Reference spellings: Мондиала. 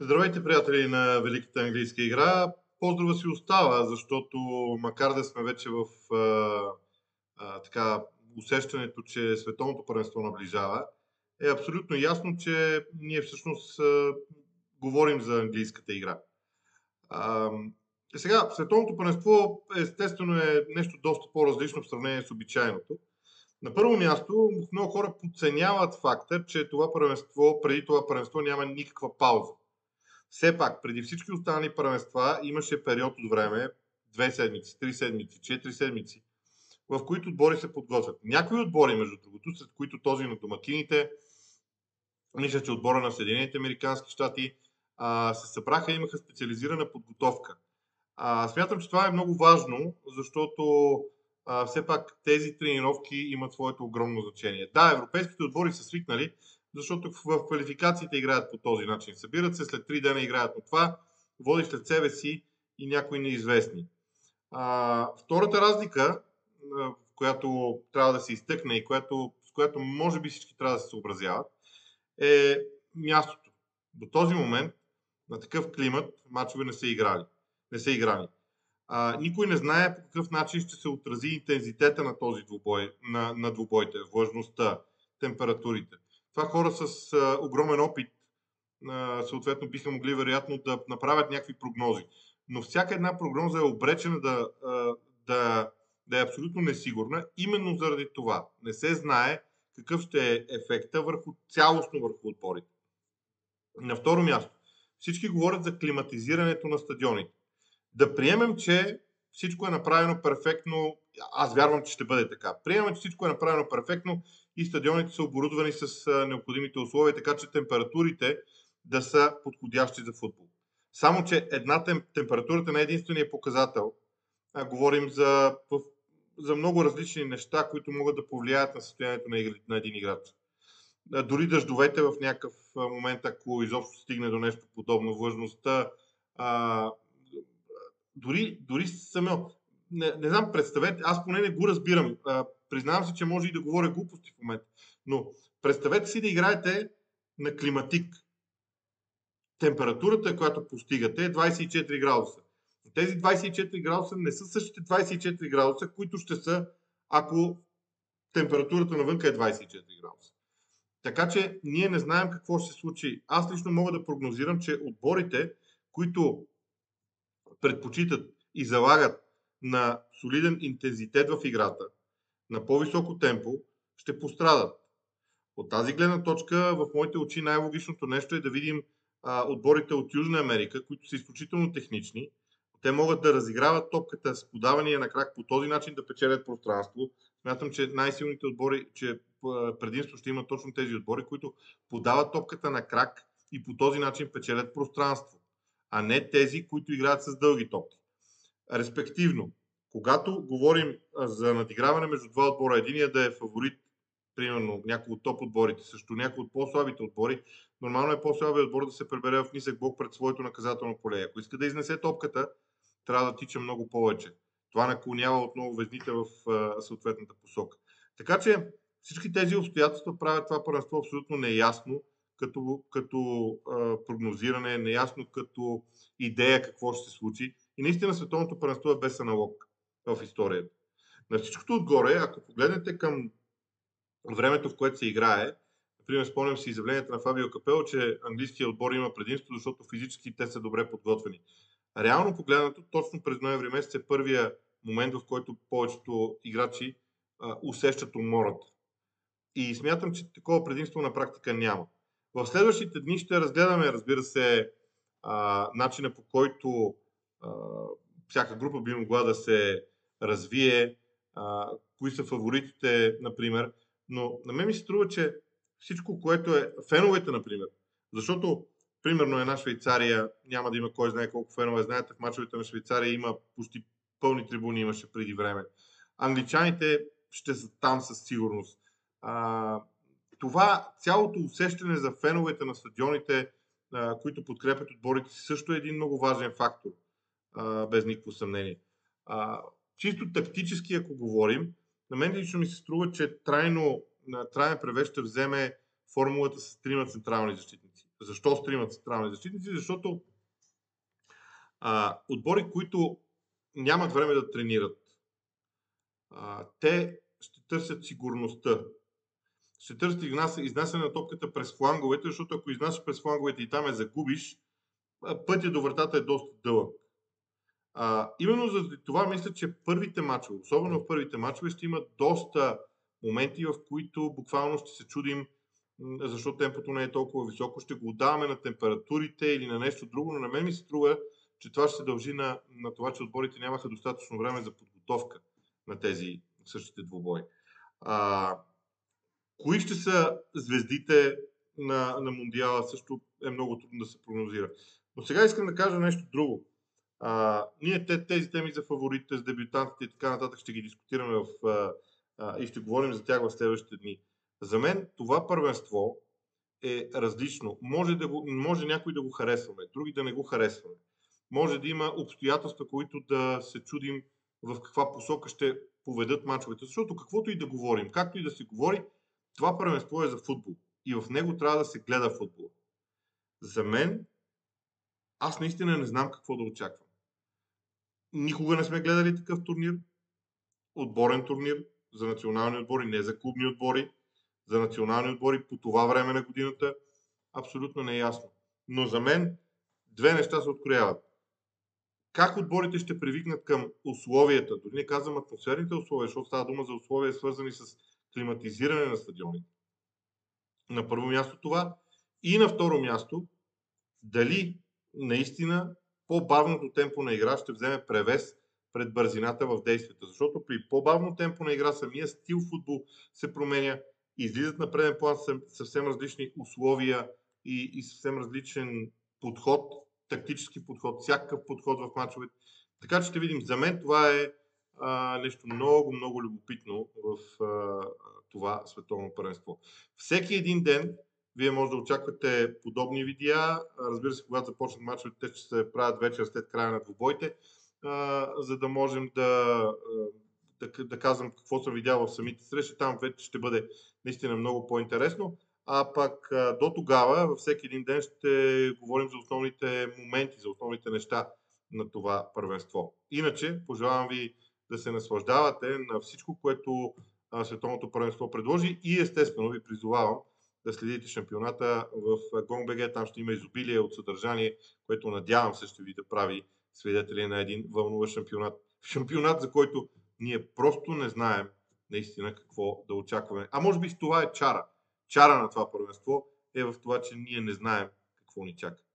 Здравейте, приятели на Великата английска игра. Поздрава си остава, защото макар да сме вече в усещането, че световното първенство наближава, е абсолютно ясно, че ние всъщност говорим за английската игра. Сега, световното първенство естествено е нещо доста по-различно в сравнение с обичайното. На първо място, много хора подценяват факта, че преди това първенство няма никаква пауза. Все пак, преди всички останали първенства имаше период от време, 2 седмици, 3 седмици, 4 седмици, в които отбори се подготвят. Някои отбори, между другото, след които този на домакините, мисля, че отбора на Съединените американски щати, се събраха и имаха специализирана подготовка. Смятам, че това е много важно, защото все пак тези тренировки имат своето огромно значение. Да, европейските отбори са свикнали, защото в квалификациите играят по този начин. Събират се, след 3 дена играят от това, водиш след себе си и някои неизвестни. Втората разлика, която трябва да се изтъкне и с която може би всички трябва да се съобразяват, е мястото. До този момент на такъв климат мачове не са играни. Никой не знае по какъв начин ще се отрази интензитета на този двубой, на двубойте, влажността, температурите. Това хора с огромен опит съответно биха могли вероятно да направят някакви прогнози. Но всяка една прогноза е обречена да е абсолютно несигурна, именно заради това. Не се знае какъв ще е ефекта цялостно върху отборите. На второ място, всички говорят за климатизирането на стадионите. Да приемем, че всичко е направено перфектно. Аз вярвам, че ще бъде така. Приемем, че всичко е направено перфектно и стадионите са оборудвани с необходимите условия, така че температурите да са подходящи за футбол. Само че температурата не е единствения показател. Говорим за много различни неща, които могат да повлияят на състоянието на един играч. Дори дъждовете в някакъв момент, ако изобщо стигне до нещо подобно, влажността, дори само. Не знам, представете, аз поне не го разбирам. Признавам се, че може и да говоря глупости в момента. Но представете си да играете на климатик. Температурата, която постигате, е 24 градуса. Тези 24 градуса не са същите 24 градуса, които ще са, ако температурата навънка е 24 градуса. Така че ние не знаем какво ще се случи. Аз лично мога да прогнозирам, че отборите, които предпочитат и залагат на солиден интензитет в играта, на по-високо темпо, ще пострадат. От тази гледна точка, в моите очи най-логичното нещо е да видим отборите от Южна Америка, които са изключително технични. Те могат да разиграват топката с подавания на крак, по този начин да печелят пространство. Смятам, че най-силните отбори, че предимство ще имат точно тези отбори, които подават топката на крак и по този начин печелят пространство, а не тези, които играят с дълги топки. Респективно, когато говорим за надиграване между два отбора, единия да е фаворит, примерно някой от топ отборите, също някой от по-слабите отбори, нормално е по-слабият отбор да се прибере в нисък блок пред своето наказателно поле. Ако иска да изнесе топката, трябва да тича много повече. Това наклонява отново везните в съответната посока. Така че всички тези обстоятелства правят това първенство абсолютно неясно като прогнозиране, неясно като идея какво ще се случи. И наистина световното първенство е без аналог в историята. На всичкото отгоре, ако погледнете към времето, в което се играе, например, спомням си изявленията на Фабио Капело, че английският отбор има предимство, защото физически те са добре подготвени. Реално погледнато, точно през ноември месец е първия момент, в който повечето играчи усещат умората. И смятам, че такова предимство на практика няма. В следващите дни ще разгледаме, разбира се, начина по който всяка група би могла да се развие, кои са фаворитите, например. Но на мен ми се струва, че всичко, което е феновете, например, защото, примерно, една Швейцария, няма да има кой знае колко фенове. Знаете, в мачовете на Швейцария има почти пълни трибуни, имаше преди време. Англичаните ще са там със сигурност. Това цялото усещане за феновете на стадионите, които подкрепят отборите си, също е един много важен фактор, без никакво съмнение. Чисто тактически, ако говорим, на мен лично ми се струва, че траен превес ще вземе формулата с трима централни защитници. Защо стримат централни защитници? Защото отбори, които нямат време да тренират, те ще търсят сигурността. Ще търсят изнасяне на топката през фланговете, защото ако изнасяш през фланговете и там я загубиш, пътя до вратата е доста дълъг. Именно заради това мисля, че първите мачове, особено в първите мачове, ще има доста моменти, в които буквално ще се чудим защо темпото не е толкова високо. Ще го отдаваме на температурите или на нещо друго, но на мен ми се струва, че това ще се дължи на това, че отборите нямаха достатъчно време за подготовка на тези същите двубои. Кои ще са звездите на Мондиала, също е много трудно да се прогнозира. Но сега искам да кажа нещо друго. Ние тези теми за фаворитите, за дебютантите и така нататък ще ги дискутираме и ще говорим за тях в следващите дни. За мен това първенство е различно. Може някой да го харесваме, други да не го харесваме. Може да има обстоятелства, които да се чудим в каква посока ще поведат мачовете. Защото каквото и да говорим, както и да се говори, това първенство е за футбол. И в него трябва да се гледа футбол. За мен, аз наистина не знам какво да очаквам. Никога не сме гледали такъв турнир. Отборен турнир за национални отбори, не за клубни отбори. За национални отбори по това време на годината. Абсолютно не е ясно. Но за мен две неща се открояват. Как отборите ще привикнат към условията, дори не казвам атмосферните условия, защото става дума за условия, свързани с климатизиране на стадиони. На първо място това. И на второ място, дали наистина по-бавното темпо на игра ще вземе превес пред бързината в действията. Защото при по-бавно темпо на игра самия стил футбол се променя, излизат на преден план съвсем различни условия и съвсем различен подход, тактически подход, всякакъв подход в мачовете. Така че ще видим. За мен това е нещо много, много любопитно в това световно първенство. Всеки един ден вие може да очаквате подобни видеа. Разбира се, когато започнат мачовете, те ще се правят вечер след края на двубоите, за да можем да казвам какво съм видял в самите срещи. Там вече ще бъде наистина много по-интересно. А пък до тогава, във всеки един ден ще говорим за основните моменти, за основните неща на това първенство. Иначе, пожелавам ви да се наслаждавате на всичко, което световното първенство предложи и естествено ви призовавам да следите шампионата в GongBG. Там ще има изобилие от съдържание, което надявам се ще ви да прави свидетели на един вълнуващ шампионат. Шампионат, за който ние просто не знаем наистина какво да очакваме. А може би това е чара. Чара на това първенство е в това, че ние не знаем какво ни чака.